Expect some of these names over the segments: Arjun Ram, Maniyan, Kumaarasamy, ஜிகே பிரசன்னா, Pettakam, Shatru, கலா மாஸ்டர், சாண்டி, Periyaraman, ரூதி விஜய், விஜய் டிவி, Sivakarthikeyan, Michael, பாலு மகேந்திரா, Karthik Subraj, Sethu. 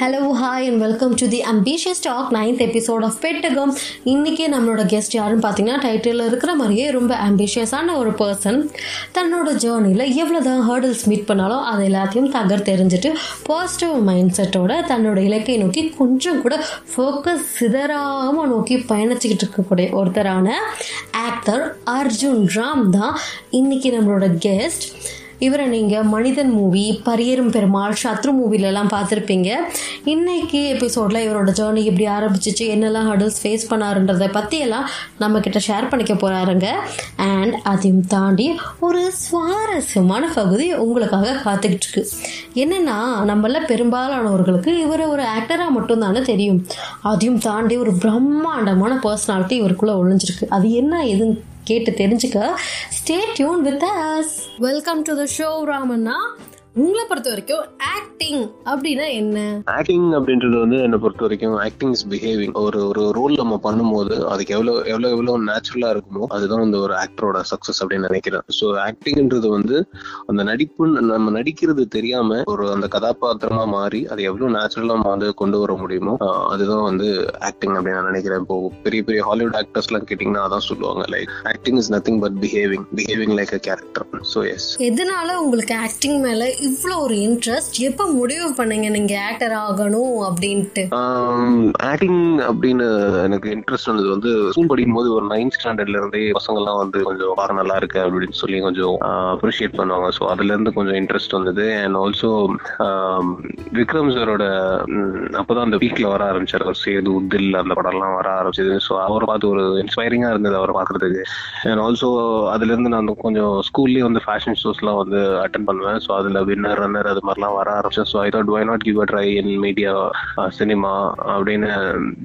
Hello hi and welcome to the ambitious talk 9th episode of Pettagam. இன்றைக்கி நம்மளோட guest யாருன்னு பார்த்தீங்கன்னா, டைட்டிலில் இருக்கிற மாதிரியே ரொம்ப அம்பிஷியஸான ஒரு பர்சன். தன்னோட ஜேர்னியில் எவ்வளோதான் ஹேர்டல்ஸ் மீட் பண்ணாலும் அது எல்லாத்தையும் தகர் தெரிஞ்சுட்டு பாசிட்டிவ் மைண்ட் செட்டோட தன்னோட இலக்கை நோக்கி கொஞ்சம் கூட ஃபோக்கஸ் சிதறாமல் நோக்கி பயணிச்சுக்கிட்டு இருக்கக்கூடிய ஒருத்தரான ஆக்டர் அர்ஜுன் ராம் தான் இன்றைக்கி நம்மளோட கெஸ்ட். இவரை நீங்கள் மனிதன் மூவி, பரியரும் பெருமாள், ஷத்ரு மூவிலெலாம் பார்த்துருப்பீங்க. இன்றைக்கி எபிசோடில் இவரோட ஜேர்னி எப்படி ஆரம்பிச்சிச்சு, என்னெல்லாம் ஹர்டல்ஸ் ஃபேஸ் பண்ணாருன்றதை பற்றியெல்லாம் நம்மக்கிட்ட ஷேர் பண்ணிக்க போகிறாருங்க. அண்ட் அதையும் தாண்டி ஒரு சுவாரஸ்யமான பகுதி உங்களுக்காக காத்துக்கிட்டுருக்கு. என்னென்னா, நம்மள பெரும்பாலானவர்களுக்கு இவர் ஒரு ஆக்டராக மட்டும்தானே தெரியும். அதையும் தாண்டி ஒரு பிரம்மாண்டமான பர்சனாலிட்டி இவருக்குள்ளே ஒழிஞ்சிருக்கு. அது என்ன எதுன்னு கேட்டு தெரிஞ்சுக்க stay tuned with us. Welcome to the show Ramanna. உங்களை பொறுத்த வரைக்கும் ஆக்டிங் அப்படின்னா என்ன? ஆக்டிங் அப்படின்றது வந்து என்னை பொறுத்த வரைக்கும் ஆக்டிங் இஸ் பிஹேவிங். ஒரு ஒரு ரோல் நம்ம பண்ணும்போது அதுக்கு எவ்வளோ நேச்சுரலா இருக்குமோ அதுதான் வந்து ஒரு ஆக்டரோட சக்சஸ் அப்படின்னு நினைக்கிறேன். ஸோ ஆக்டிங்ன்றது வந்து அந்த நடிப்பு, நம்ம நடிக்கிறது தெரியாம ஒரு அந்த கதாபாத்திரமா மாறி அது எவ்வளோ நேச்சுரலா நம்ம வந்து கொண்டு வர முடியுமோ அதுதான் வந்து ஆக்டிங் அப்படின்னு நான் நினைக்கிறேன். இப்போ பெரிய பெரிய ஹாலிவுட் ஆக்டர்ஸ் எல்லாம் கேட்டீங்கன்னா அதான் சொல்லுவாங்க, like acting is nothing but behaving like a character. So yes. எதனால உங்களுக்கு ஆக்டிங் மேல இவ்வளோ ஒரு இன்ட்ரெஸ்ட்? எப்போ முடிவு பண்ணீங்க நீங்க ஆக்டர் ஆகணும் அப்படின்ட்டு? ஆக்டிங் அப்படின்னு எனக்கு இன்ட்ரெஸ்ட் வந்தது வந்து ஸ்கூல் படிக்கும் போது ஒரு 9th ஸ்டாண்டர்ட்ல இருந்தே பசங்கள்லாம் வந்து கொஞ்சம் பாரு நல்லா இருக்கு அப்படின்னு சொல்லி கொஞ்சம் அப்ரிஷியேட் பண்ணுவாங்க. ஸோ அதுல இருந்து கொஞ்சம் இன்ட்ரெஸ்ட் வந்தது. அண்ட் ஆல்சோ விக்ரம் சாரோட அப்போதான் அந்த வீக்ல வர ஆரம்பிச்சார், ஒரு சேது தில் அந்த படம்லாம் வர ஆரம்பிச்சது. ஸோ அவரை பார்த்து ஒரு இன்ஸ்பைரிங்கா இருந்தது அவரை பார்க்கறதுக்கு. அண்ட் ஆல்சோ அதுல இருந்து நான் கொஞ்சம் ஸ்கூல்லயே வந்து ஃபேஷன் ஷோஸ்லாம் வந்து அட்டென்ட் பண்ணுவேன். ஸோ அதுல வின்னர் ரன்னர் அது மாதிரிலாம் வர ஆரம்பிச்சேன். So I thought why not give a try in media cinema அப்படின்னு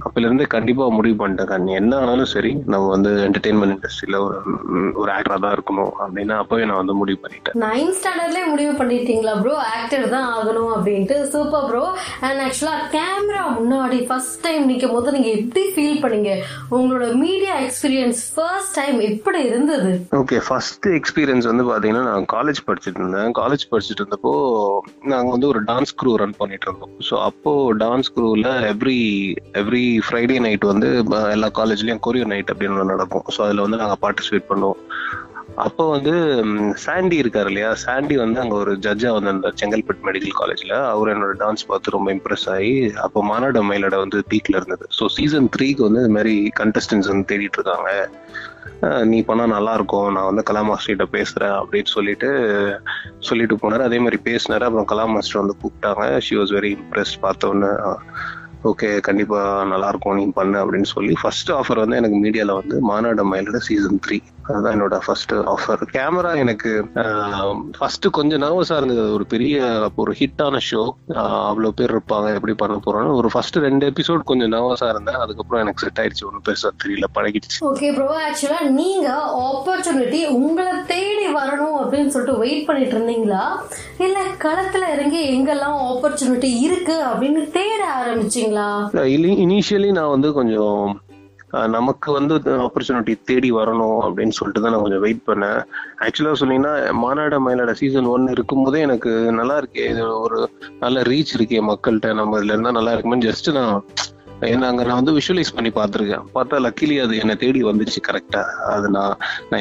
அப்போலேருந்து கண்டிப்பாக முடிவு பண்ணிட்டேன். என்ன ஆனாலும் சரி நம்ம வந்து என்டர்டெயின்மெண்ட் இண்டஸ்ட்ரியில் ஒரு ஆக்டராக தான் இருக்கணும் அப்படின்னு அப்போவே நான் வந்து முடிவு பண்ணிட்டேன். 9th ஸ்டாண்டர்ட்லேயே முடிவு பண்ணிட்டீங்களா ப்ரோ, ஆக்டர் தான் ஆகணும் அப்படின்ட்டு? Super bro. அண்ட் ஆக்சுவலாக கேமரா முன்னாடி ஃபர்ஸ்ட் டைம் நிற்கும் போது நீங்கள் எப்படி ஃபீல் பண்ணீங்க? உங்களோட மீடியா எக்ஸ்பீரியன்ஸ் ஃபர்ஸ்ட் டைம் எப்படி இருந்தது? ஓகே, ஃபர்ஸ்ட் எக்ஸ்பீரியன்ஸ் வந்து பார்த்தீங்கன்னா நான் காலேஜ் படிச்சுட்டு இருந்தேன். காலேஜ் படிச்சுட்டு இருந்தப்போ நாங்கள் வந்து ஒரு டான்ஸ் குரூ ரன் பண்ணிட்டு இருந்தோம். ஸோ அப்போ டான்ஸ் குரூவில் எவ்ரி ஃப்ரைடே நைட் வந்து எல்லா காலேஜ்லயும் கொரியோ நைட் அப்படின்னு நடக்கும். ஸோ அதில் வந்து நாங்கள் பார்ட்டிசிபேட் பண்ணுவோம். அப்போ வந்து சாண்டி இருக்காரு இல்லையா, சாண்டி வந்து அங்கே ஒரு ஜட்ஜா வந்து அந்த செங்கல்பட்டு மெடிக்கல் காலேஜ்ல அவர் என்னோட டான்ஸ் பார்த்து ரொம்ப இம்ப்ரெஸ் ஆகி அப்போ மாநாடு மயிலோட வந்து பீக்ல இருந்தது. ஸோ சீசன் 3க்கு வந்து இந்த மாதிரி கண்டஸ்டன்ஸ் வந்து தேடிட்டு இருக்காங்க, நீ பண்ணா நல்லா இருக்கும், நான் வந்து கலா மாஸ்டர்கிட்ட பேசுறேன் அப்படின்னு சொல்லிட்டு போனாரு. அதே மாதிரி பேசினாரு. அப்புறம் கலா மாஸ்டர் வந்து கூப்பிட்டாங்க. She was very impressed. பார்த்தோன்னு ஓகே கண்டிப்பா நல்லா இருக்கும் நீ பண்ணு அப்படின்னு சொல்லி ஃபர்ஸ்ட் ஆஃபர் வந்து எனக்கு மீடியால வந்து மாநாடு மயிலோட சீசன் 3 அதுதான் என்னோட ஃபர்ஸ்ட் ஆஃபர். கேமரா எனக்கு ஃபர்ஸ்ட் கொஞ்சம் நர்வஸா இருந்தது. ஒரு பெரிய ஒரு ஹிட்டான ஷோ, அவ்வளோ பேர் இருப்பாங்க, எப்படி பண்ண போறோம்னு ஒரு ஃபர்ஸ்ட் 2 எபிசோட் கொஞ்சம் நர்வஸா இருந்தேன். அதுக்கப்புறம் எனக்கு செட் ஆயிடுச்சு, ஒன்றும் பெருசா தெரியல, பழகிடுச்சு. ஓகே ப்ரோ, ஆக்சுவலா நீங்க ஆப்பர்ச்சுனிட்டி உங்களை தேடி வரணும் அப்படின்னு சொல்லிட்டு வெயிட் பண்ணிட்டு இருந்தீங்களா, இல்ல களத்துல இறங்கி எங்கெல்லாம் ஆப்பர்ச்சுனிட்டி இருக்கு அப்படின்னு தேட ஆரம்பிச்சீங்களா? இனிஷியலி நான் வந்து கொஞ்சம் நமக்கு வந்து ஆப்பர்ச்சுனிட்டி தேடி வரணும் அப்படின்னு சொல்லிட்டு தான் நான் கொஞ்சம் வெயிட் பண்ணேன். ஆக்சுவலாக சொன்னீங்கன்னா மாநாடு மயிலாட சீசன் 1 இருக்கும்போதே எனக்கு நல்லா இருக்கே, இது ஒரு நல்ல ரீச் இருக்கே மக்கள்கிட்ட, நம்ம இதுல இருந்தா நல்லா இருக்குமேன்னு ஜஸ்ட் நான் வந்து விஷுவலைஸ் பண்ணி பார்த்துருக்கேன். பார்த்தா லக்கிலி அது என்னை தேடி வந்துச்சு கரெக்டா. அது நான்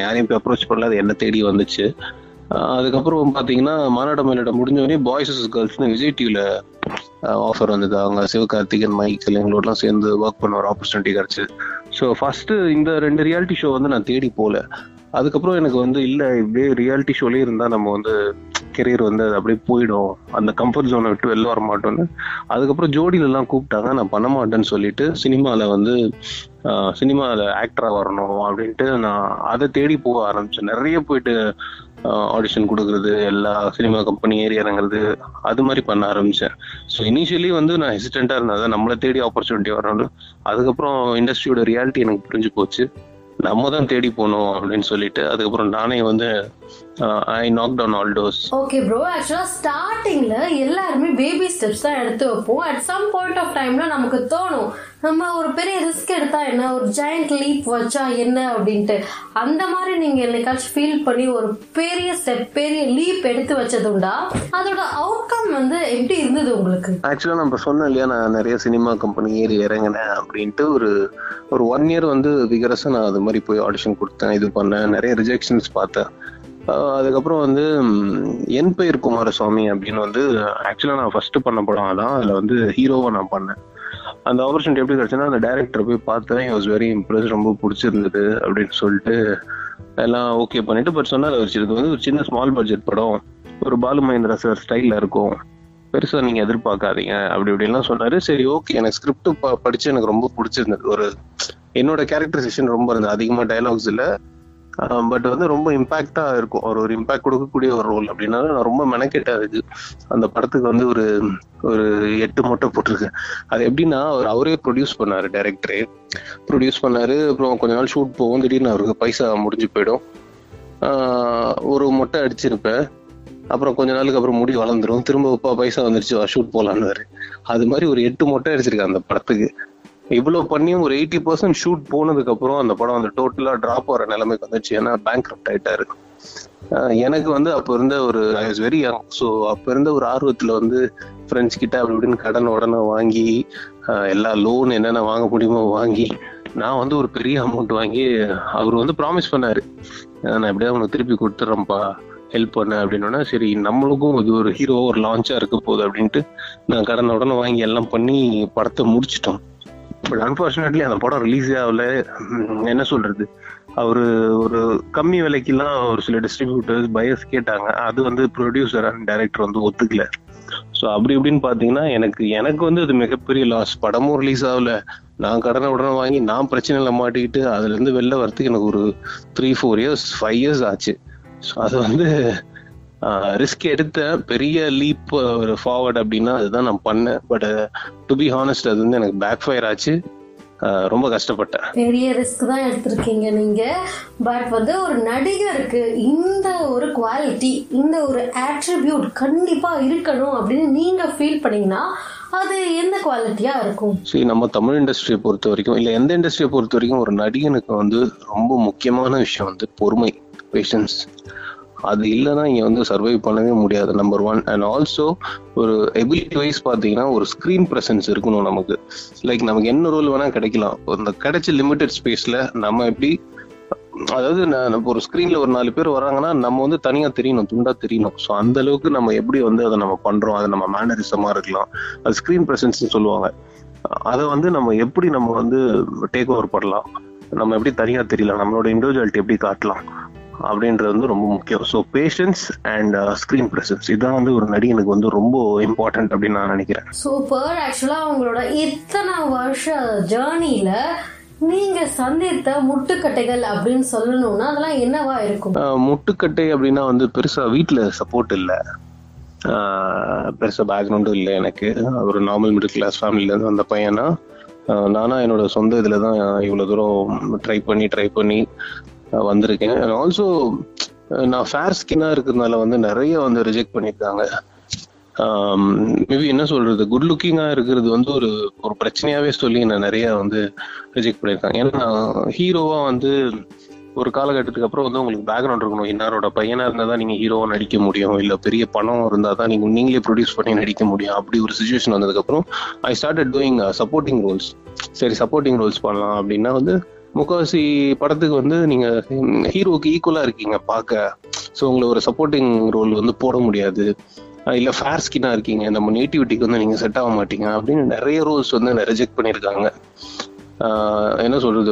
யாரையும் போய் அப்ரோச் பண்ணல, அது என்னை தேடி வந்துச்சு. அதுக்கப்புறம் பார்த்தீங்கன்னா மாநாடு மயிலாட முடிஞ்சவனே பாய்ஸ் வர்சஸ் கேர்ள்ஸ்னு விஜய் டிவில ஆஃபர் வந்தது. அவங்க சிவகார்த்திகேயன், மைக்கேல் எங்களோடலாம் சேர்ந்து ஒர்க் பண்ண ஒரு ஆப்பர்ச்சுனிட்டி கிடைச்சது. ஸோ ஃபர்ஸ்ட் இந்த 2 ரியாலிட்டி ஷோ வந்து நான் தேடி போல. அதுக்கப்புறம் எனக்கு வந்து இல்லை, இப்படியே ரியாலிட்டி ஷோலேயே இருந்தால் நம்ம வந்து கெரியர் வந்து அது அப்படியே போயிடும், அந்த கம்ஃபர்ட் ஜோனை விட்டு வெளில வர மாட்டோன்னு. அதுக்கப்புறம் ஜோடியிலலாம் கூப்பிட்டாங்க, நான் பண்ண மாட்டேன்னு சொல்லிட்டு சினிமாவில் ஆக்டராக வரணும் அப்படின்ட்டு நான் அதை தேடி போக ஆரம்பித்தேன். நிறைய போயிட்டு ஆடிஷன் கொடுக்குறது, எல்லா சினிமா கம்பெனி ஏறி இறங்குறது, அது மாதிரி பண்ண ஆரம்பித்தேன். ஸோ இனிஷியலி வந்து நான் ஹெசிடென்ட்டாக இருந்தேன், அதை நம்மளை தேடி ஆப்பர்ச்சுனிட்டி வரணும். அதுக்கப்புறம் இண்டஸ்ட்ரியோட ரியாலிட்டி எனக்கு புரிஞ்சு போச்சு, நம்ம தான் தேடி போகணும் அப்படின்னு சொல்லிட்டு அதுக்கப்புறம் நானே வந்து I knocked down all doors. Okay bro, actually starting la ellarume baby steps ah eduthu po. At some point of time la namakku thonum நம்ம ஒரு பெரிய ரிஸ்க் எடுத்தா என்ன, ஒரு ஜாயிண்ட் லீப் வச்சா என்ன அப்படின்ட்டு. அந்த மாதிரி நீங்க என்னைக்காச்சும் ஃபீல் பண்ணி ஒரு பெரிய ஸ்டெப், பெரிய லீப் எடுத்து வச்சதுண்டா? அதோட அவுட்கம் வந்து எப்படி இருந்தது உங்களுக்கு? ஆக்சுவலா நம்ம சொன்னோம் இல்லையா, நான் நிறைய சினிமா கம்பெனி ஏறி இறங்கினேன் அப்படின்ட்டு. ஒரு 1 year வந்து விகரசா நான் அது மாதிரி போய் ஆடிஷன் கொடுத்தேன், இது பண்ணேன், நிறைய ரிஜெக்ஷன்ஸ் பார்த்தேன். அதுக்கப்புறம் வந்து என் பேர் குமாரசாமி அப்படின்னு வந்து ஆக்சுவலா நான் ஃபர்ஸ்ட் பண்ண படம் அதான். அதுல வந்து ஹீரோவா நான் பண்ணேன். அந்த ஆப்பர்ச்சுனிட்டி எப்படி கிடைச்சுன்னா, அந்த டைரக்டர் போய் பார்த்தேன், ஐ வாஸ் வெரி இம்ப்ரெஸ், ரொம்ப பிடிச்சிருந்தது அப்படின்னு சொல்லிட்டு எல்லாம் ஓகே பண்ணிட்டு. பட் சொன்னார் வச்சிருக்கு வந்து ஒரு சின்ன ஸ்மால் பட்ஜெட் படம், ஒரு பாலு மகேந்திரா சார் ஸ்டைலில் இருக்கும், பெருசாக நீங்கள் எதிர்பார்க்காதீங்க அப்படி இப்படின்லாம் சொன்னார். சரி ஓகே, எனக்கு ஸ்கிரிப்ட் படித்து எனக்கு ரொம்ப பிடிச்சிருந்தது. ஒரு என்னோட கேரக்டரைசேஷன் ரொம்ப இருந்தது, அதிகமாக டைலாக்ஸ் இல்லை, பட் வந்து ரொம்ப இம்பாக்டாக இருக்கும், ஒரு இம்பாக்ட் கொடுக்கக்கூடிய ஒரு ரோல் அப்படின்னாலும் நான் ரொம்ப மெனக்கெட்டாக இருக்கு. அந்த படத்துக்கு வந்து ஒரு 8 மொட்டை போட்டிருக்கேன். அது எப்படின்னா, அவரே ப்ரொடியூஸ் பண்ணார், டைரக்டரே ப்ரொடியூஸ் பண்ணார். அப்புறம் கொஞ்ச நாள் ஷூட் போகும், திடீர்னு அவருக்கு பைசா முடிஞ்சு போயிடும், 1 மொட்டை அடிச்சிருப்பேன். அப்புறம் கொஞ்ச நாளுக்கு அப்புறம் முடி வளர்ந்துடும், திரும்ப பைசா வந்துருச்சு ஷூட் போகலான்னு. அது மாதிரி ஒரு 8 மொட்டை அடிச்சிருக்கேன் அந்த படத்துக்கு. இவ்வளவு பண்ணியும் ஒரு 80% ஷூட் போனதுக்கு அப்புறம் அந்த படம் வந்து டோட்டலா டிராப் ஆகிற நிலைமைக்கு வந்துச்சு. ஏன்னா பேங்க்ரப்ட் ஆயிட்டா இருக்கு. எனக்கு வந்து அப்போ இருந்த ஒரு I was very young, so அப்போ இருந்த ஒரு ஆர்வத்துல வந்து ஃப்ரெண்ட்ஸ் கிட்ட அப்படி இப்படின்னு கடன் உடனே வாங்கி, எல்லா லோன் என்னென்ன வாங்க முடியுமோ வாங்கி, நான் வந்து ஒரு பெரிய அமௌண்ட் வாங்கி, அவர் வந்து ப்ராமிஸ் பண்ணாரு, நான் எப்படியாவது உனக்கு திருப்பி கொடுத்துட்றேன்ப்பா, ஹெல்ப் பண்ண அப்படின்னா. சரி, நம்மளுக்கும் இது ஒரு ஹீரோ ஒரு லான்ச்சா இருக்க போகுது அப்படின்ட்டு நான் கடன் உடனே வாங்கி எல்லாம் பண்ணி படத்தை முடிச்சிட்டோம். பட் அன்பார்ச்சுனேட்லி அந்த படம் ரிலீஸே ஆகல. என்ன சொல்றது, அவரு ஒரு கம்மி விலைக்கெல்லாம் ஒரு சில டிஸ்ட்ரிபியூட்டர்ஸ் பயர்ஸ் கேட்டாங்க, அது வந்து ப்ரொடியூசர் அண்ட் டைரக்டர் வந்து ஒத்துக்கல. ஸோ அப்படி இப்படின்னு பார்த்தீங்கன்னா எனக்கு வந்து அது மிகப்பெரிய லாஸ். படமும் ரிலீஸ் ஆகல, நான் கடனை உடனே வாங்கி நான் பிரச்சனையில மாட்டிக்கிட்டு அதுலேருந்து வெளில வரத்துக்கு எனக்கு ஒரு 3-4 years 5 years ஆச்சு. ஸோ அது வந்து ரிஸ்க் எடுத்த பெரிய லீப் ஃபார்வர்ட் அப்படின்னா அதுதான் நான் பண்ணேன். பட் டு பி ஹானஸ்ட் அது வந்து எனக்கு பேக் ஃபயர் ஆச்சு, ரொம்ப கஷ்டப்பட்டேன். பெரிய ரிஸ்க் தான் எடுத்திருக்கீங்க நீங்க. பட் வந்து ஒரு நடிகருக்கு இந்த ஒரு குவாலிட்டி, இந்த ஒரு ஆட்ரிபியூட் கண்டிப்பா இருக்கணும் அப்படின்னு நீங்க ஃபீல் பண்ணீங்கன்னா அது எந்த குவாலிட்டியா இருக்கும்? சரி, நம்ம தமிழ் இண்டஸ்ட்ரியை பொறுத்த வரைக்கும், இல்லை எந்த இண்டஸ்ட்ரியை பொறுத்த வரைக்கும், ஒரு நடிகனுக்கு வந்து ரொம்ப முக்கியமான விஷயம் வந்து பொறுமை, பேஷன்ஸ். அது இல்லைன்னா இங்கே வந்து சர்வைவ் பண்ணவே முடியாது, நம்பர் 1. அண்ட் ஆல்சோ ஒரு எபிலிட்டி வைஸ் பார்த்தீங்கன்னா ஒரு ஸ்க்ரீன் ப்ரெசன்ஸ் இருக்கணும் நமக்கு. லைக் நமக்கு என்ன ரோல் வேணால் கிடைக்கலாம், அந்த கிடைச்ச லிமிட்டட் ஸ்பேஸில் நம்ம எப்படி, அதாவது நம்ம ஒரு ஸ்க்ரீனில் ஒரு 4 பேர் வராங்கன்னா நம்ம வந்து தனியாக தெரியணும், துண்டாக தெரியணும். ஸோ அந்த அளவுக்கு நம்ம எப்படி வந்து அதை நம்ம பண்ணுறோம், அதை நம்ம மேனரிசமாக இருக்கலாம், அது ஸ்க்ரீன் ப்ரெசன்ஸ்ன்னு சொல்லுவாங்க. அதை வந்து நம்ம எப்படி நம்ம வந்து டேக் ஓவர் பண்ணலாம், நம்ம எப்படி தனியாக தெரியலாம், நம்மளோட இண்டிவிஜுவாலிட்டி எப்படி காட்டலாம் அப்படின்றது வந்து ரொம்ப முக்கியம். So patience and screen presence இதான் வந்து ஒரு நடிகனுக்கு வந்து ரொம்ப இம்பார்ட்டன்ட் அப்படின்னு நான் நினைக்கிறேன். சூப்பர். ஆக்சுவலாக அவங்களோட இத்தனை வருஷ ஜேர்னியில நீங்க சந்தித்த முட்டுக்கட்டைகள் அப்படின்னு சொல்லணும்னா அதெல்லாம் என்னவா இருக்கும்? முட்டுக்கட்டை அப்படின்னா வந்து பெருசா வீட்டில் சப்போர்ட் இல்லை, பெருசா பேக்ரவுண்டும் இல்லை. எனக்கு ஒரு நார்மல் மிடில் கிளாஸ் ஃபேமிலியிலேருந்து வந்த பையனா, நானா என்னோட சொந்த இதில் தான் இவ்வளோ தூரம் ட்ரை பண்ணி வந்திருக்கேன். அண்ட் ஆல்சோ நான் ஃபேர் ஸ்கின்னா இருக்கிறதுனால வந்து நிறைய வந்து ரிஜெக்ட் பண்ணியிருக்காங்க. மேபி என்ன சொல்றது, குட் லுக்கிங்காக இருக்கிறது வந்து ஒரு பிரச்சனையாவே சொல்லி நான் நிறைய வந்து ரிஜெக்ட் பண்ணியிருக்காங்க. ஏன்னா ஹீரோவா வந்து ஒரு காலகட்டத்துக்கு அப்புறம் வந்து உங்களுக்கு பேக்ரவுண்ட் இருக்கணும். இன்னாரோட பையனா இருந்தால் தான் நீங்கள் ஹீரோவாக நடிக்க முடியும், இல்லை பெரிய பணம் இருந்தால் தான் நீங்களே ப்ரொடியூஸ் பண்ணி நடிக்க முடியும். அப்படி ஒரு சுச்சுவேஷன் வந்ததுக்கப்புறம் I started doing supporting roles. சரி, சப்போர்ட்டிங் ரோல்ஸ் பண்ணலாம் அப்படின்னா வந்து முக்கால்வாசி படத்துக்கு வந்து நீங்க ஹீரோக்கு ஈக்குவலா இருக்கீங்க பார்க்க, ஸோ உங்களை ஒரு சப்போர்ட்டிங் ரோல் வந்து போட முடியாது. இல்லை ஃபேர் ஸ்கின்னா இருக்கீங்க, நம்ம நேட்டிவிட்டிக்கு வந்து நீங்க செட் ஆக மாட்டீங்க அப்படின்னு நிறைய ரோல்ஸ் வந்து ரிஜெக்ட் பண்ணியிருக்காங்க. என்ன சொல்றது,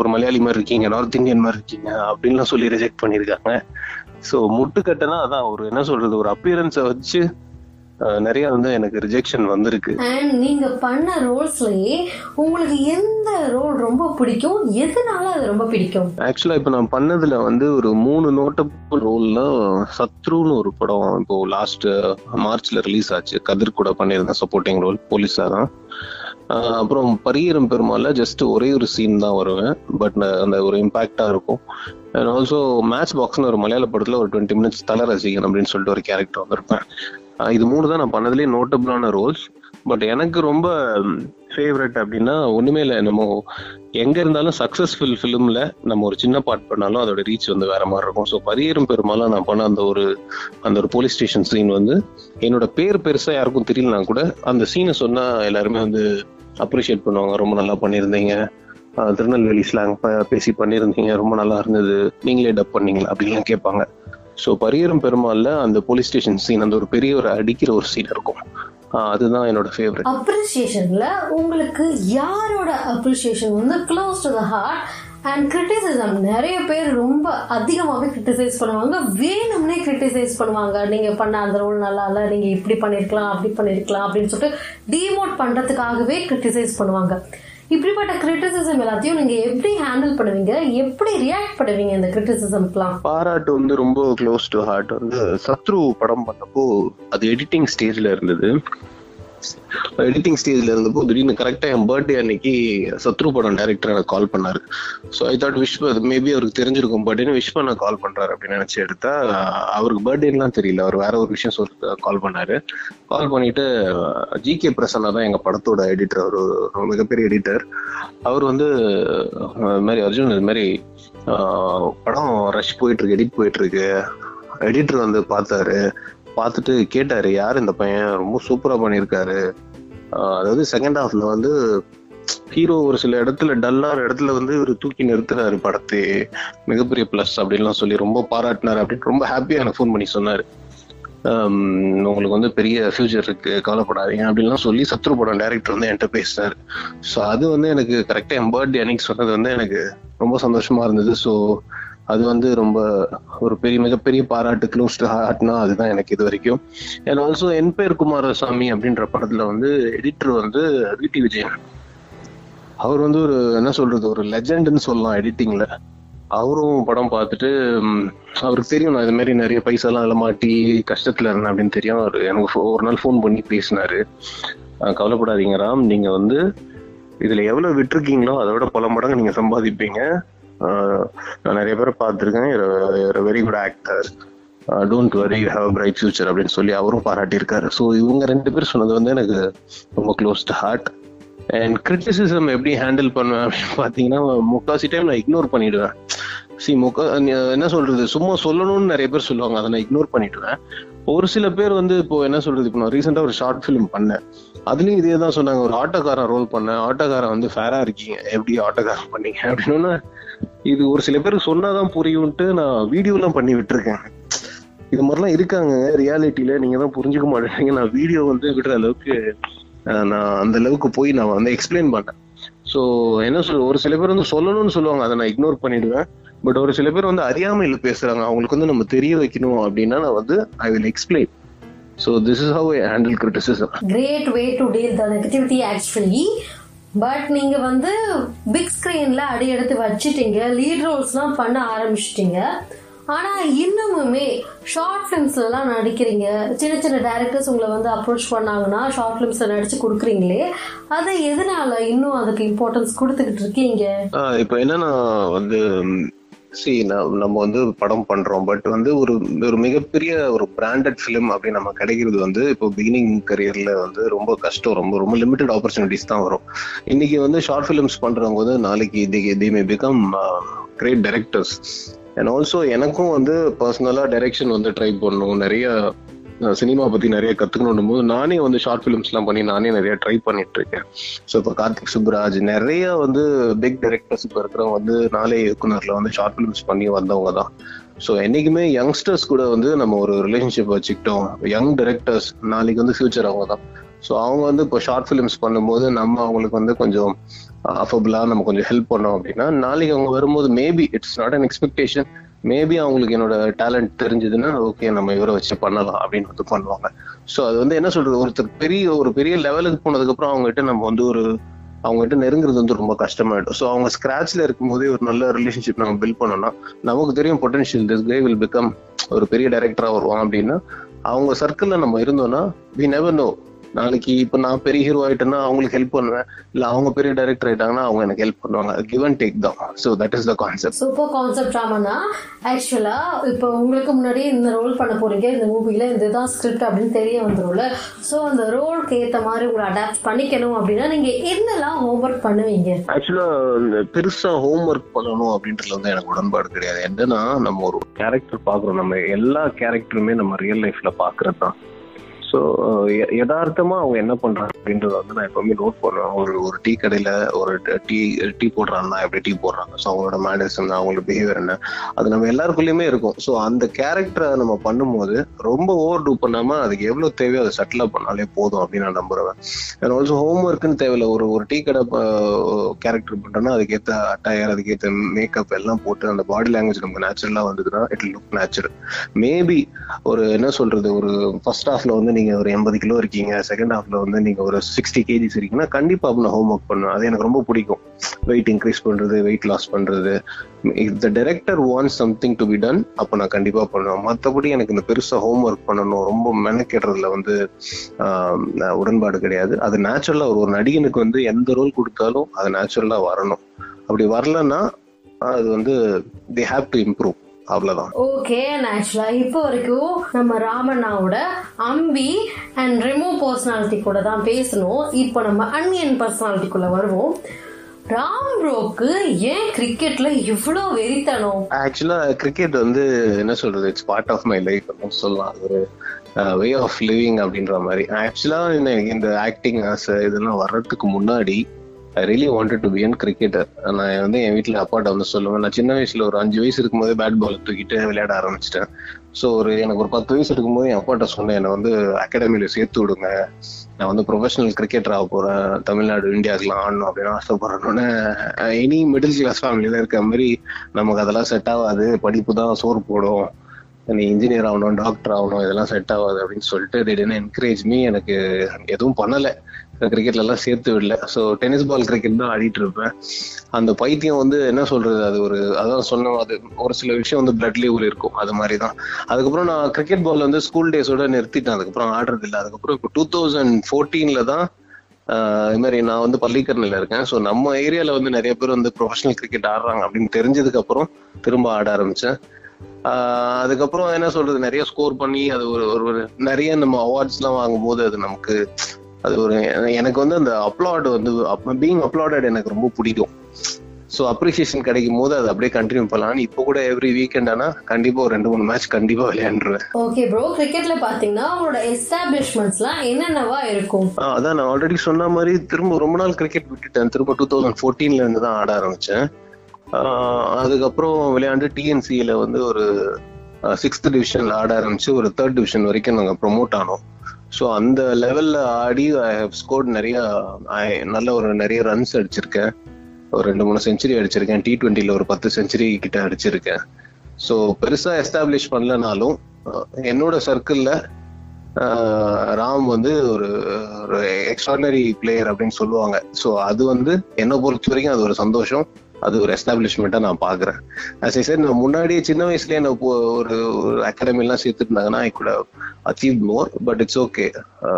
ஒரு மலையாளி மாதிரி இருக்கீங்க, நார்த் இந்தியன் மாதிரி இருக்கீங்க அப்படின்லாம் சொல்லி ரிஜெக்ட் பண்ணியிருக்காங்க. ஸோ முட்டுக்கட்டைனா அதான், ஒரு என்ன சொல்றது, ஒரு அப்பியரன்ஸை வச்சு நிறைய வந்து எனக்கு ரிஜெக்ஷன் வந்திருக்கு. அண்ட் நீங்க பண்ண ரோல்ஸ்லயே உங்களுக்கு எந்த ரோல் ரொம்ப பிடிக்கும், எதனால அது ரொம்ப பிடிக்கும்? ஆக்சுவலா இப்ப நான் பண்ணதுல வந்து ஒரு 3 நோட்டபுள் ரோல்ல சத்ருன்னு ஒரு படம் இப்போ லாஸ்ட் மார்ச்ல ரிலீஸ் ஆச்சு, கதிர் கூட பண்ணியிருந்தேன் சப்போர்ட்டிங் ரோல், போலீஸா தான். அப்புறம் பரியரம் பெருமாள்ல ஜஸ்ட் ஒரே ஒரு சீன் தான் வருவேன், பட் அந்த ஒரு இம்பாக்டா இருக்கும். அண்ட் ஆல்சோ மேட்ச் பாக்ஸ்னு ஒரு மலையாள படத்துல ஒரு 20 minutes தல ரசிகன் அப்படின்னு சொல்லிட்டு ஒரு கேரக்டர் வந்திருப்பேன். இது மூணு தான் நான் பண்ணதுலேயே நோட்டபுளான ரோல்ஸ். பட் எனக்கு ரொம்ப ஃபேவரட் அப்படின்னா ஒண்ணுமே இல்லை, நம்ம எங்க இருந்தாலும் சக்சஸ்ஃபுல் ஃபிலிம்ல நம்ம ஒரு சின்ன பார்ட் பண்ணாலும் அதோட ரீச் வந்து வேற மாதிரி இருக்கும். ஸோ பரியரும் பெருமாளும் நான் பண்ண அந்த ஒரு போலீஸ் ஸ்டேஷன் சீன் வந்து என்னோட பேர் பெருசா யாருக்கும் தெரியலனா கூட அந்த சீனை சொன்னா எல்லாருமே வந்து அப்ரிஷியேட் பண்ணுவாங்க. ரொம்ப நல்லா பண்ணியிருந்தீங்க, திருநெல்வேலி ஸ்லாங் பேசி பண்ணியிருந்தீங்க, ரொம்ப நல்லா இருந்தது, நீங்களே டப் பண்ணீங்களா அப்படின்லாம் கேட்பாங்க. ஸோ பரியரும் பெருமாள்ல அந்த போலீஸ் ஸ்டேஷன் சீன், அந்த ஒரு பெரிய ஒரு அடிக்கிற ஒரு சீன் இருக்கும், அதுதான் என்னோட ஃபேவரட். அப்ரிசியேஷன்ல உங்களுக்கு யாரோட அப்ரிசியேஷன் வந்து close to the heart and criticism? நிறைய பேர் ரொம்ப அதிகமாகவே கிரிட்டிசைஸ் பண்ணுவாங்க, வேணும்னே கிரிட்டிசைஸ் பண்ணுவாங்க. நீங்கள் பண்ண அந்த ரோல் நல்லா இல்லை, நீங்கள் இப்படி பண்ணியிருக்கலாம் அப்படி பண்ணியிருக்கலாம் அப்படின்னு சொல்லிட்டு டிமோட் பண்ணுறதுக்காகவே கிரிட்டிசைஸ் பண்ணுவாங்க. இப்படிப்பட்ட கிரிட்டிசிசம் எல்லாத்தையும் நீங்க எப்படி ஹேண்டில் பண்ணுவீங்க, எப்படி ரியாக்ட் பண்ணுவீங்க இந்த கிரிட்டிசிசம்க்குலாம்? பாராட்டு வந்து ரொம்ப க்ளோஸ் டு ஹார்ட். வந்து சத்ரு படம் பண்ணப்போ அது எடிட்டிங் ஸ்டேஜ்ல இருந்தப்போ திடீர்னு கரெக்டா என் பர்த்டே அன்னைக்கு சத்ரு படம் டைரக்டர் எனக்கு கால் பண்ணாரு. So I thought wish, maybe அவருக்கு தெரிஞ்சிருக்கும் பர்த்டேன்னு விஷ் பண்ண கால் பண்றாரு அப்படின்னு நினைச்சு எடுத்தா அவருக்கு பர்த்டேலாம் தெரியல, அவர் வேற ஒரு விஷயம் சொல்லி கால் பண்ணாரு. கால் பண்ணிட்டு ஜிகே பிரசன்னா தான் எங்க படத்தோட எடிட்டர், ஒரு மிகப்பெரிய எடிட்டர். அவர் வந்து இது மாதிரி அர்ஜுன், இது மாதிரி படம் ரஷ் எடிட் போயிட்டு இருக்கு, எடிட்டர் வந்து பார்த்துட்டு கேட்டாரு, யார் இந்த பையன், ரொம்ப சூப்பரா பண்ணியிருக்காரு. அதாவது செகண்ட் ஹாஃப்ல வந்து ஹீரோ ஒரு சில இடத்துல டல்லான இடத்துல வந்து இவர் தூக்கி நிறுத்துறாரு படத்தை, மிகப்பெரிய பிளஸ் அப்படின்லாம் சொல்லி ரொம்ப பாராட்டினாரு அப்படின்னு ரொம்ப ஹாப்பியா எனக்கு ஃபோன் பண்ணி சொன்னாரு. உங்களுக்கு வந்து பெரிய ஃபியூச்சர் இருக்கு, கவலைப்படாதீங்க அப்படின்லாம் சொல்லி சத்ரு படம் டைரக்டர் வந்து என்கிட்ட பேசினாரு. ஸோ அது வந்து எனக்கு கரெக்டா என் பர்த்டே அன்னைக்கு சொன்னது வந்து எனக்கு ரொம்ப சந்தோஷமா இருந்தது. ஸோ அது வந்து ரொம்ப ஒரு பெரிய மிகப்பெரிய பாராட்டு, க்ளோஸ் டு ஹார்ட்னா அதுதான் எனக்கு இது வரைக்கும். அண்ட் ஆல்சோ என் பேர் குமாரசாமி அப்படின்ற படத்துல வந்து எடிட்டர் வந்து ரூதி விஜய். அவர் வந்து ஒரு என்ன சொல்றது, ஒரு லெஜெண்ட்னு சொல்லலாம் எடிட்டிங்ல. அவரும் படம் பார்த்துட்டு அவருக்கு தெரியும் நான் இது மாதிரி நிறைய பைசாலாம் அதில் மாட்டி கஷ்டத்துல இருந்தேன் அப்படின்னு தெரியும். அவர் எனக்கு ஒரு நாள் ஃபோன் பண்ணி பேசினாரு, கவலைப்படாதீங்க ராம், நீங்க வந்து இதுல எவ்வளவு விட்டுருக்கீங்களோ அதோட பல மடங்கு நீங்க சம்பாதிப்பீங்க. நான் நிறைய பேரை பார்த்துருக்கேன், very good actor, don't worry, you have bright future அப்படின்னு சொல்லி அவரும் பாராட்டியிருக்காரு. ஸோ இவங்க ரெண்டு பேர் சொன்னது வந்து எனக்கு ரொம்ப close to heart. And criticism எப்படி ஹேண்டில் பண்ணுவேன் அப்படின்னு பார்த்தீங்கன்னா, முக்காசி டைம் நான் இக்னோர் பண்ணிடுவேன். என்ன சொல்றது, சும்மா சொல்லணும்னு நிறைய பேர் சொல்லுவாங்க, அதை நான் இக்னோர் பண்ணிடுவேன். ஒரு சில பேர் வந்து இப்போ என்ன சொல்றது, இப்போ நான் ரீசெண்டா ஒரு ஷார்ட் ஃபிலிம் பண்ணேன், அதுலயும் இதே தான் சொன்னாங்க. ஒரு ஆட்டோக்காரன் ரோல் பண்ணேன், ஆட்டோக்காரன் வந்து ஃபேரா இருக்கீங்க, எப்படி ஆட்டோக்காரன் பண்ணீங்க அப்படின்னா, இது ஒரு சில பேருக்கு சொன்னாதான் புரியும்ட்டு நான் வீடியோலாம் பண்ணி விட்டுருக்கேன். இது மாதிரிலாம் இருக்காங்க ரியாலிட்டியில, நீங்க தான் புரிஞ்சுக்க மாட்டேங்க. நான் வீடியோ வந்து விடுற அளவுக்கு நான் அந்த அளவுக்கு போய் நான் வந்து எக்ஸ்பிளைன் பண்ணேன். ஸோ என்ன சொல், ஒரு சில பேர் வந்து சொல்லணும்னு சொல்லுவாங்க, அதை நான் இக்னோர் பண்ணிடுவேன். பட் ஒரு சில பேர் வந்து அறியாமையில பேசுறாங்க, அவங்களுக்கு வந்து நம்ம தெரிய வைக்கணும் அப்படின்னா நான் வந்து I will explain. So this is how I handle criticism. Great way to deal the negativity actually. But நீங்க வந்து பிக் ஸ்கிரீன்ல அடி எடுத்து வச்சிட்டீங்க, லீட் ரோல்ஸ்லாம் பண்ண ஆரம்பிச்சிட்டீங்க. ஆனா இன்னமுமே ஷார்ட் ஃபிலிம்ஸ்ல எல்லாம் நடிக்கிறீங்க, சின்ன சின்ன டைரக்டர்ஸ் உங்களை வந்து அப்ரோச் பண்ணாங்கன்னா ஷார்ட் ஃபிலிம்ஸ்ல நடிச்சு கொடுக்குறீங்களே, அது எதனால இன்னும் அதுக்கு இம்பார்ட்டன்ஸ் கொடுத்துக்கிட்டு இருக்கீங்க? இப்போ என்னன்னா வந்து நம்ம வந்து படம் பண்றோம், பட் வந்து ஒரு ஒரு மிகப்பெரிய ஒரு பிராண்டட் ஃபிலிம் அப்படி நம்ம கிடைக்கிறது வந்து இப்போ பிகினிங் கரியர்ல வந்து ரொம்ப கஷ்டம், ரொம்ப ரொம்ப லிமிட்டட் ஆப்பர்ச்சுனிட்டிஸ் தான் வரும். இன்னைக்கு வந்து ஷார்ட் ஃபிலிம்ஸ் பண்றவங்க வந்து நாளைக்கு they may become great directors. And also எனக்கும் வந்து பர்சனலா டைரக்ஷன் வந்து ட்ரை பண்ணணும், நிறைய சினிமா பத்தி நிறைய கத்துக்கணும் போது நானே வந்து ஷார்ட் ஃபிலிம்ஸ் எல்லாம் பண்ணி நானே நிறைய ட்ரை பண்ணிட்டு இருக்கேன். ஸோ இப்போ கார்த்திக் சுப்ராஜ், நிறைய வந்து பிக் டைரக்டர்ஸ் இப்போ இருக்கிறவங்க வந்து நாளே இயக்குனர்ல வந்து ஷார்ட் ஃபிலிம்ஸ் பண்ணி வந்தவங்க தான். ஸோ என்னைக்குமே யங்ஸ்டர்ஸ் கூட வந்து நம்ம ஒரு ரிலேஷன்ஷிப் வச்சுக்கிட்டோம், யங் டைரக்டர்ஸ் நாளைக்கு வந்து ஃபியூச்சர் அவங்க தான். ஸோ அவங்க வந்து இப்போ ஷார்ட் ஃபிலிம்ஸ் பண்ணும்போது நம்ம அவங்களுக்கு வந்து கொஞ்சம் அஃபர்டபுளா நம்ம கொஞ்சம் ஹெல்ப் பண்ணோம் அப்படின்னா நாளைக்கு அவங்க வரும்போது maybe it's not an expectation, maybe அவங்களுக்கு என்னோட டேலண்ட் தெரிஞ்சதுன்னா ஓகே நம்ம இவரை வச்சு பண்ணலாம் அப்படின்னு வந்து பண்ணுவாங்க. ஸோ அது வந்து என்ன சொல்றது, ஒருத்தர் ஒரு பெரிய லெவலுக்கு போனதுக்கு அப்புறம் அவங்ககிட்ட நம்ம வந்து அவங்ககிட்ட நெருங்குறது வந்து ரொம்ப கஷ்டமாயிடும். ஸோ அவங்க ஸ்கிராட்ச்ல இருக்கும் போதே ஒரு நல்ல ரிலேஷன்ஷிப் நம்ம பில்ட் பண்ணோம்னா நமக்கு தெரியும் potential, this K will become ஒரு பெரிய டைரக்டரா வருவான் அப்படின்னா அவங்க சர்க்கிள்ல நம்ம இருந்தோம்னா we never know நாளைக்கு இப்போ நான் பெரிய ஹீரோ ஆகிட்டேன்னா அவங்களுக்கு ஹெல்ப் பண்ணுவேன், இல்லை அவங்க பெரிய டைரக்டர் ஆகிட்டாங்கன்னா அவங்க எனக்கு ஹெல்ப் பண்ணுவாங்க. அது கிவ் அண்ட் டேக் தான். So that is the concept. Super concept Ramanna. ஆக்சுவலாக இப்போ உங்களுக்கு முன்னாடி இந்த ரோல் பண்ண போறீங்க, இந்த மூவியில் இதுதான் ஸ்கிரிப்ட் அப்படின்னு தெரிய வந்துடும்ல. ஸோ அந்த ரோலுக்கு ஏற்ற மாதிரி உங்களை அடாப்ட் பண்ணிக்கணும் அப்படின்னா நீங்கள் என்னெல்லாம் ஹோம் ஒர்க் பண்ணுவீங்க? ஆக்சுவலாக பெருசாக ஹோம் ஒர்க் பண்ணணும் அப்படின்றதுல வந்து எனக்கு உடன்பாடு கிடையாது. என்னன்னா நம்ம ஒரு கேரக்டர் பார்க்குறோம், நம்ம எல்லா கேரக்டருமே நம்ம ரியல் லைஃப்ல பார்க்கறது தான். ஸோ யதார்த்தமா அவங்க என்ன பண்றாங்க அப்படின்றத வந்து நான் எப்பவுமே நோட் பண்ணுவேன். ஒரு டீ கடையில ஒரு டீ போடுறாங்கன்னா எப்படி டீ போடுறாங்க, ஸோ அவங்களோட மேனர்ஸ் என்ன, அவங்களோட பிஹேவியர் என்ன, அது நம்ம எல்லாருக்குள்ளேயுமே இருக்கும். ஸோ அந்த கேரக்டரை நம்ம பண்ணும்போது ரொம்ப ஓவர் டூ பண்ணாம அதுக்கு எவ்வளவு தேவையோ அதை சட்டிலா பண்ணாலே போதும் அப்படின்னு நான் நம்புறேன். அண்ட் ஆல்சோ ஹோம் ஒர்க்குன்னு தேவையில்லை. ஒரு டீ கடை கேரக்டர் பண்றோம்னா அதுக்கேற்ற அட்டையர், அதுக்கேற்ற மேக்கப் எல்லாம் போட்டு அந்த பாடி லாங்குவேஜ் நமக்கு நேச்சுரலா வந்ததுன்னா இட் லுக் நேச்சுரல். மேபி ஒரு என்ன சொல்றது, ஒரு ஃபர்ஸ்ட் ஹாஃப்ல வந்து நீங்க ஒரு 80 கிலோ இருக்கீங்க, செகண்ட் ஹாஃப்ல வந்து நீங்க ஒரு 60 kgs இருக்கீங்கன்னா கண்டிப்பா நான் ஹோம் ஒர்க் பண்ணுவேன். அது எனக்கு ரொம்ப பிடிக்கும், வெயிட் இன்க்ரீஸ் பண்றது, வெயிட் லாஸ் பண்றது. If the director wants something to be done அப்போ நான் கண்டிப்பா பண்ணுவேன். மற்றபடி எனக்கு இந்த பெருசா ஹோம் ஒர்க் பண்ணணும் ரொம்ப மெனக்கெடுறதுல வந்து உடன்பாடு கிடையாது. அது நேச்சுரலா ஒரு நடிகனுக்கு வந்து எந்த ரோல் கொடுத்தாலும் அது நேச்சுரலா வரணும். அப்படி வரலன்னா அது வந்து தே ஹாவ் டு இம்ப்ரூவ். அவ்வளவுதான். ஓகே, ஆக்சுவலா இப்போ வரைக்கும் நம்ம ராமண்ணாவோட அம்பி அண்ட் ரெமோ பர்சனாலிட்டி கூட தான் பேசணும். இப்போ நம்ம அன்னியன் பர்சனாலிட்டிக்குள்ள வருவோம். ஏன் கிரிக்கெட்ல இவ்வளோ வெறித்தனம்? ஆக்சுவலா கிரிக்கெட் வந்து என்ன சொல்றது, it's part of my life அப்படின்னு சொல்லலாம். ஒரு வே ஆஃப் லிவிங் அப்படின்ற மாதிரி. ஆக்சுவலா எனக்கு இந்த ஆக்டிங் ஆசை இதெல்லாம் வர்றதுக்கு முன்னாடி I really wanted to be a cricketer. நான் வந்து என் வீட்டில் அப்பாட்ட வந்து சொல்லுவேன், நான் சின்ன வயசுல ஒரு 5 வயசு இருக்கும்போது பேட் பால் தூக்கிட்டு விளையாட ஆரம்பிச்சிட்டேன். ஸோ எனக்கு ஒரு 10 வயசு இருக்கும்போது என் அப்பாட்ட சொன்னேன், என்னை வந்து அகாடமியில சேர்த்து விடுங்க, நான் வந்து ப்ரொஃபஷனல் கிரிக்கெட்டர் ஆக போறேன், தமிழ்நாடு இந்தியாவுக்குலாம் ஆடணும் அப்படின்னு ஆசைப்படுறேன்னு. எனி மிடில் கிளாஸ் ஃபேமிலியில இருக்க மாதிரி நமக்கு அதெல்லாம் செட் ஆகாது, படிப்பு தான் சோறு போடும், நீ இன்ஜினியர் ஆகணும், டாக்டர் ஆகணும், இதெல்லாம் செட் ஆகாது அப்படின்னு சொல்லிட்டு they didn't encourage me. எனக்கு எதுவும் பண்ணலை, கிரிக்கெட்ல எல்லாம் சேர்த்து விடல. ஸோ டென்னிஸ் பால் கிரிக்கெட் தான் ஆடிட்டு இருப்பேன். அந்த பைத்தியம் வந்து என்ன சொல்றது, அது ஒரு அதான் சொன்ன அது ஒரு சில விஷயம் வந்து பிளட்லேயே ஊறி இருக்கும், அது மாதிரி தான். அதுக்கப்புறம் நான் கிரிக்கெட் பால் வந்து ஸ்கூல் டேஸோட நிறுத்திட்டேன், அதுக்கப்புறம் ஆடுறது இல்லை. அதுக்கப்புறம் இப்போ 2014 தான் இது மாதிரி நான் வந்து பள்ளிக்கரணையில் இருக்கேன். ஸோ நம்ம ஏரியாவில் வந்து நிறைய பேர் வந்து ப்ரொஃபஷனல் கிரிக்கெட் ஆடுறாங்க அப்படின்னு தெரிஞ்சதுக்கு அப்புறம் திரும்ப ஆட ஆரம்பிச்சேன். அதுக்கப்புறம் என்ன சொல்றது, நிறைய ஸ்கோர் பண்ணி அது ஒரு ஒரு நிறைய நம்ம அவார்ட்ஸ் எல்லாம் வாங்கும் போது அது நமக்கு அது ஒரு எனக்கு வந்து அந்த அப்லாட் வந்து பீங் அப்லாடட் எனக்கு ரொம்ப பிடிக்கும். ஸோ அப்ரிசியேஷன் கிடைக்கும் போது அது அப்படியே கண்டினியூ பண்ணலாம்னு இப்போ கூட எவ்ரி வீக்கெண்ட் ஆனால் கண்டிப்பாக ஒரு 2-3 மேட்ச் கண்டிப்பாக விளையாண்டுருவேன். ஓகே ப்ரோ, கிரிக்கெட்ல பார்த்தீங்கன்னா அவங்களோட எஸ்டாப்ளிஷ்மெண்ட்ஸ்லாம் என்னென்னவா இருக்கும்? அதான் நான் ஆல்ரெடி சொன்ன மாதிரி திரும்ப ரொம்ப நாள் கிரிக்கெட் விட்டுட்டேன். திரும்ப 2014 இருந்து தான் ஆட ஆரம்பிச்சேன். அதுக்கப்புறம் விளையாண்டு டிஎன்சியில வந்து ஒரு 6th டிவிஷன்ல ஆட ஆரம்பிச்சு ஒரு 3rd டிவிஷன் வரைக்கும் நாங்கள் ப்ரொமோட் ஆனோம். ஸோ அந்த லெவல்ல ஆடி ஐ ஹவ் ஸ்கோர்ட் நிறைய நல்ல ஒரு நிறைய ரன்ஸ் அடிச்சிருக்கேன், ஒரு 2-3 செஞ்சுரி அடிச்சிருக்கேன், T20ல ஒரு 10 செஞ்சுரி கிட்ட அடிச்சிருக்கேன். ஸோ பெருசா எஸ்டாப்ளிஷ் பண்ணலனாலும் என்னோட சர்க்கிள்ல ராம் வந்து ஒரு எக்ஸ்ட்ராடினரி பிளேயர் அப்படின்னு சொல்லுவாங்க. ஸோ அது வந்து என்னை பொறுத்த வரைக்கும் அது ஒரு சந்தோஷம், அது ஒரு எஸ்டாப்ளிஷ்மெண்ட்டா நான் பாக்குறேன். சார் நான் முன்னாடியே சின்ன வயசுலயே என்ன ஒரு அகாடமி எல்லாம் சேர்த்துருந்தாங்கன்னா I could achieve more, but it's okay,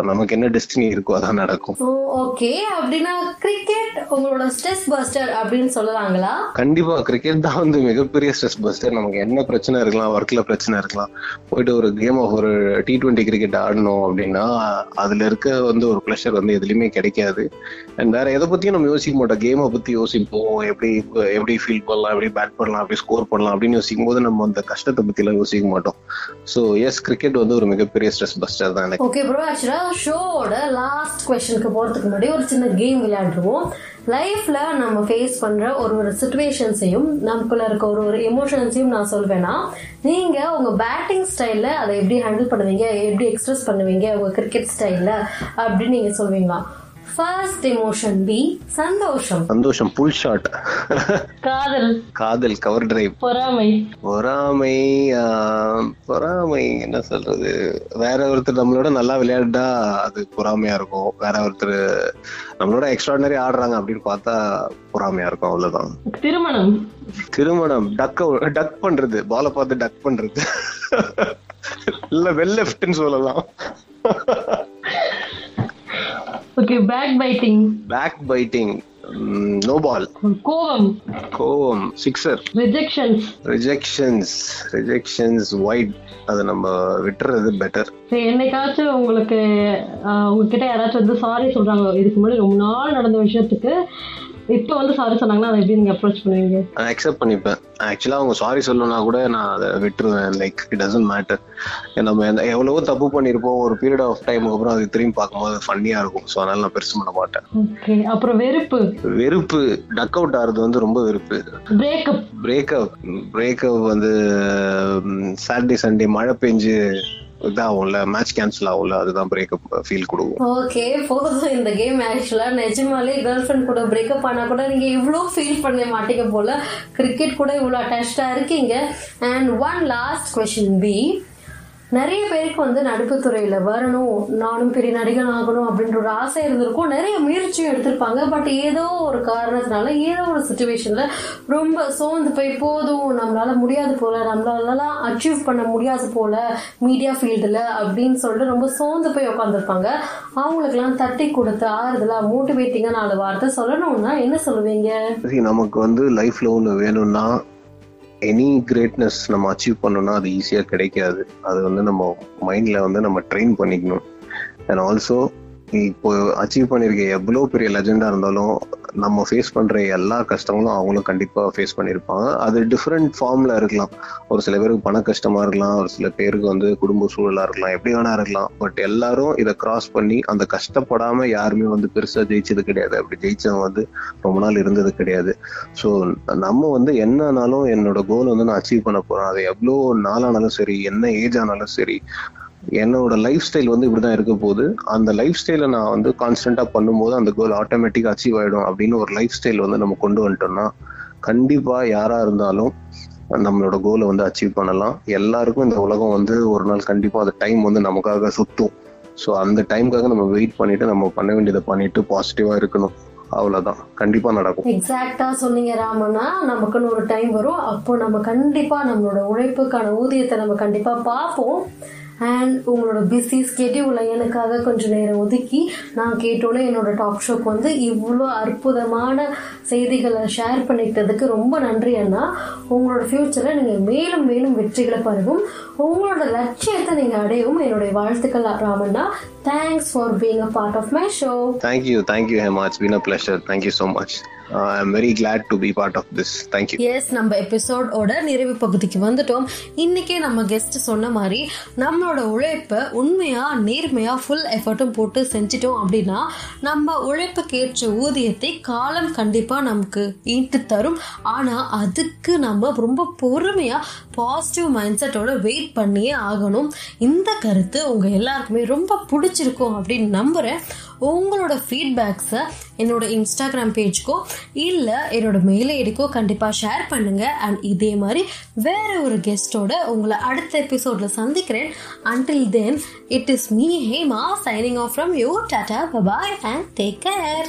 நமக்கு என்ன டெஸ்டினி இருக்கோ அதான் நடக்கும். ஓகே, அப்படின்னா கிரிக்கெட் உங்களோட ஸ்ட்ரெஸ் பஸ்டர் அப்படின்னு சொல்லலாங்களா? கண்டிப்பா கிரிக்கெட் தான் வந்து மிகப்பெரிய ஸ்ட்ரெஸ் பஸ்டர். நமக்கு என்ன பிரச்சனை இருக்கலாம், ஒர்க்ல பிரச்சனை இருக்கலாம், போயிட்டு ஒரு கேம் ஆஃப் ஒரு T20 கிரிக்கெட் ஆடணும் அப்படின்னா அதுல இருக்க வந்து ஒரு பிளஷர் வந்து எதுலையுமே கிடைக்காது. அண்ட் வேற எதை பத்தியும் நம்ம யோசிக்க மாட்டோம், கேமை பத்தி யோசிப்போம், எப்படி ஃபீல் பண்ணலாம், எப்படி பேட் பண்ணலாம், எப்படி ஸ்கோர் பண்ணலாம் அப்படின்னு யோசிக்கும் போது நம்ம அந்த கஷ்டத்தை பத்தி எல்லாம் யோசிக்க மாட்டோம். ஸோ எஸ், கிரிக்கெட் வந்து ஒரு மிகப்பெரிய ஸ்ட்ரெஸ் பஸ்டர் தான் எனக்கு. ஓகே ப்ரோ, ஆக்சுவலா ஷோவோட லாஸ்ட் க்வெஸ்சனுக்கு போறதுக்கு முன்னாடி ஒரு சின்ன கேம் விளையாடுவோம். லைஃப்ல நம்ம ஃபேஸ் பண்ற ஒரு சிச்சுவேஷன்ஸையும் நமக்குள்ள இருக்க ஒரு எமோஷன்ஸையும் நான் சொல்வேன்னா நீங்க உங்க பேட்டிங் ஸ்டைல்ல அதை எப்படி ஹேண்டில் பண்ணுவீங்க, எப்படி எக்ஸ்பிரஸ் பண்ணுவீங்க உங்க கிரிக்கெட் ஸ்டைல்ல அப்படின்னு நீங்க சொல்வீங்களா? First emotion B, சந்தோஷம், புல் ஷாட், காதல், கவர் டிரைவ், பொறாமை, என்ன சொல்றது, வேற ஒருத்தர் நம்மளோட நல்லா விளையாடுடா அது பொறாமையா இருக்கும், வேற ஒருத்தர் நம்மளோட எக்ஸ்ட்ராடினரி ஆடுறாங்க அப்படின்னு பார்த்தா பொறாமையா இருக்கும், அவ்வளவுதான். திருமணம், டக் பண்றது, பாலை பார்த்து டக் பண்றது, இல்ல வெல் லெஃப்ட்னு சொல்லலாம். Okay. Back biting. Back biting. No ball. கோவம். கோவம். Sixer. Rejections. Rejections. Rejections wide. அது நம்ம விட்டுறது பெட்டர். சரி, என்னைக்காச்சும் உங்களுக்கு உங்ககிட்ட யாராச்சும் வந்து சாரி சொல்றாங்க, இதுக்கு முன்னாடி ரொம்ப நாள் நடந்த விஷயத்துக்கு இப்போ வந்து சாரி சொன்னாங்கன்னா அதை எப்படி நீங்கள் அப்ரோச் பண்ணுவீங்க? நான் அக்செப்ட் பண்ணிப்பேன். ஆக்சுவலாக அவங்க சாரி சொல்லணும்னா கூட நான் அதை விட்டுருவேன். Like it doesn't matter. நம்ம எவ்வளவோ தப்பு பண்ணியிருப்போம், ஒரு பீரியட் ஆஃப் டைம் அப்புறம் அது திரும்பி பார்க்கும்போது ஃபன்னியாக இருக்கும். ஸோ அதனால நான் பெருசு பண்ண மாட்டேன். ஓகே. அப்புறம் வெறுப்பு. வெறுப்பு டக் அவுட் ஆகிறது வந்து ரொம்ப வெறுப்பு. பிரேக்கப். பிரேக்கப். பிரேக்கப் வந்து சாட்டர்டே சண்டே மழை பெஞ்சு இதாகும்ல, மேட்ச் கேன்சல் ஆகும்ல, அதுதான் பிரேக்கப் ஃபீல் கொடுக்கும். ஓகே, போதும் இந்த கேம். ஆக்சுவலா நிஜமாலே கேர்ள் ஃப்ரெண்ட் கூட பிரேக்கப் ஆனா கூட நீங்க இவ்வளோ ஃபீல் பண்ண மாட்டீங்க போல, கிரிக்கெட் கூட இவ்வளோ அட்டாச்சா இருக்கீங்க. And one last question B, நிறைய பேருக்கு வந்து நடிப்புத்துறையில் வரணும், நானும் பெரிய நடிகன் ஆகணும் அப்படின்ற ஒரு ஆசை இருந்திருக்கும், நிறைய முயற்சியும் எடுத்திருப்பாங்க. பட் ஏதோ ஒரு காரணத்தினால ஏதோ ஒரு சுச்சுவேஷனில் ரொம்ப சோர்ந்து போய் போதும் நம்மளால் முடியாது போல், நம்மளாலலாம் அச்சீவ் பண்ண முடியாது போல் மீடியா ஃபீல்டில் அப்படின்னு சொல்லிட்டு ரொம்ப சோர்ந்து போய் உட்காந்துருப்பாங்க. அவங்களுக்கெல்லாம் தட்டி கொடுத்து ஆறுதலாக மோட்டிவேட்டிங்காக 4 வார்த்தை சொல்லணும்னா என்ன சொல்லுவீங்க? நமக்கு வந்து லைஃப் லோன் வேணும்னா எனி கிரேட்னஸ் நம்ம அச்சீவ் பண்ணோம்னா அது ஈஸியாக கிடைக்காது. அது வந்து நம்ம மைண்டில் வந்து நம்ம ட்ரெயின் பண்ணிக்கணும். அண்ட் ஆல்சோ இப்போ அச்சீவ் பண்ணியிருக்க எவ்வளோ பெரிய லெஜெண்டாக இருந்தாலும் நம்ம ஃபேஸ் பண்ணுற எல்லா கஷ்டங்களும் அவங்களும் கண்டிப்பாக ஃபேஸ் பண்ணியிருப்பாங்க. அது டிஃப்ரெண்ட் ஃபார்மில் இருக்கலாம். ஒரு சில பேருக்கு பண கஷ்டமாக இருக்கலாம், ஒரு சில பேருக்கு வந்து குடும்ப சூழலாக இருக்கலாம், எப்படி வேணா இருக்கலாம். பட் எல்லாரும் இதை கிராஸ் பண்ணி அந்த கஷ்டப்படாமல் யாருமே வந்து பெருசாக ஜெயிச்சது கிடையாது. அப்படி ஜெயிச்சவங்க வந்து ரொம்ப நாள் இருந்தது கிடையாது. ஸோ நம்ம வந்து என்னன்னாலும் என்னோட கோல் வந்து நான் அச்சீவ் பண்ண போகிறேன், அது எவ்வளோ நாளானாலும் சரி, என்ன ஏஜ் ஆனாலும் சரி, என்னோட லைஃப் ஸ்டைல் வந்து இப்படிதான் இருக்க போகுது, அந்த லைஃப் ஸ்டைல நான் வந்து கான்ஸ்டன்டா பண்ணும்போது அந்த கோல் ஆட்டோமேட்டிக்கா அச்சீவ் ஆயிடும் அப்படின்னு ஒரு லைஃப் ஸ்டைல் வந்து நம்ம கொண்டு வந்துட்டோம்னா கண்டிப்பா யாரா இருந்தாலும் நம்மளோட கோலை வந்து அச்சீவ் பண்ணலாம். எல்லாருக்கும் இந்த உலகம் வந்து ஒரு நாள் கண்டிப்பா அந்த டைம் வந்து நமக்காக சுத்தும். ஸோ அந்த டைமுக்காக நம்ம வெயிட் பண்ணிட்டு நம்ம பண்ண வேண்டியதை பண்ணிட்டு பாசிட்டிவா இருக்கணும். அவ்வளவுதான், கண்டிப்பா நடக்கும். எக்ஸாக்டா சொன்னீங்க ராமனா. நமக்குன்னு ஒரு டைம் வரும், அப்போ நம்ம கண்டிப்பா நம்மளோட உழைப்புக்கான ஊதியத்தை நம்ம கண்டிப்பா பார்ப்போம். அண்ட் உங்களோட பிஸி ஸ்கெட்யூல்ல எனக்காக கொஞ்சம் நேரம் ஒதுக்கி நான் கேட்டோன்னே என்னோட டாக் ஷோக்கு வந்து இவ்வளோ அற்புதமான செய்திகளை ஷேர் பண்ணிக்கிட்டதுக்கு ரொம்ப நன்றி அண்ணா. உங்களோட ஃப்யூச்சரில் நீங்கள் மேலும் மேலும் வெற்றிகளை பெறவும் உங்களோட லட்சியத்தை நீங்கள் அடையவும் என்னுடைய வாழ்த்துக்கள் Ramanna. Thanks for being a part of my show. Thank you. Thank you Hema, it's been a pleasure. Thank you so much. I am very glad to be part of this. Thank you. Yes, நம்ம எபிசோடோட நிறைவு பகுதிக்கு வந்துட்டோம். இன்னைக்கே நம்ம கெஸ்ட் சொன்ன மாதிரி நம்மளோட உழைப்பை உண்மையாக நேர்மையாக ஃபுல் எஃபர்ட்டும் போட்டு செஞ்சிட்டோம் அப்படின்னா நம்ம உழைப்புக்கேற்ற ஊதியத்தை காலம் கண்டிப்பாக நமக்கு ஈட்டு தரும். ஆனால் அதுக்கு நம்ம ரொம்ப பொறுமையாக பாசிட்டிவ் மைண்ட் செட்டோட வெயிட் பண்ணியே ஆகணும். இந்த கருத்து உங்கள் எல்லாருக்குமே ரொம்ப பிடிச்சிருக்கும் அப்படின்னு நம்புகிறேன். உங்களோட ஃபீட்பேக்ஸை என்னோட இன்ஸ்டாகிராம் பேஜுக்கோ இல்லை என்னோட மெயில் ஐடிக்கோ கண்டிப்பாக ஷேர் பண்ணுங்கள். அண்ட் இதே மாதிரி வேறு ஒரு கெஸ்ட்டோட உங்களை அடுத்த எபிசோடில் சந்திக்கிறேன். Until then, It is me, Hema, signing off from you. Tata, bye-bye and take care.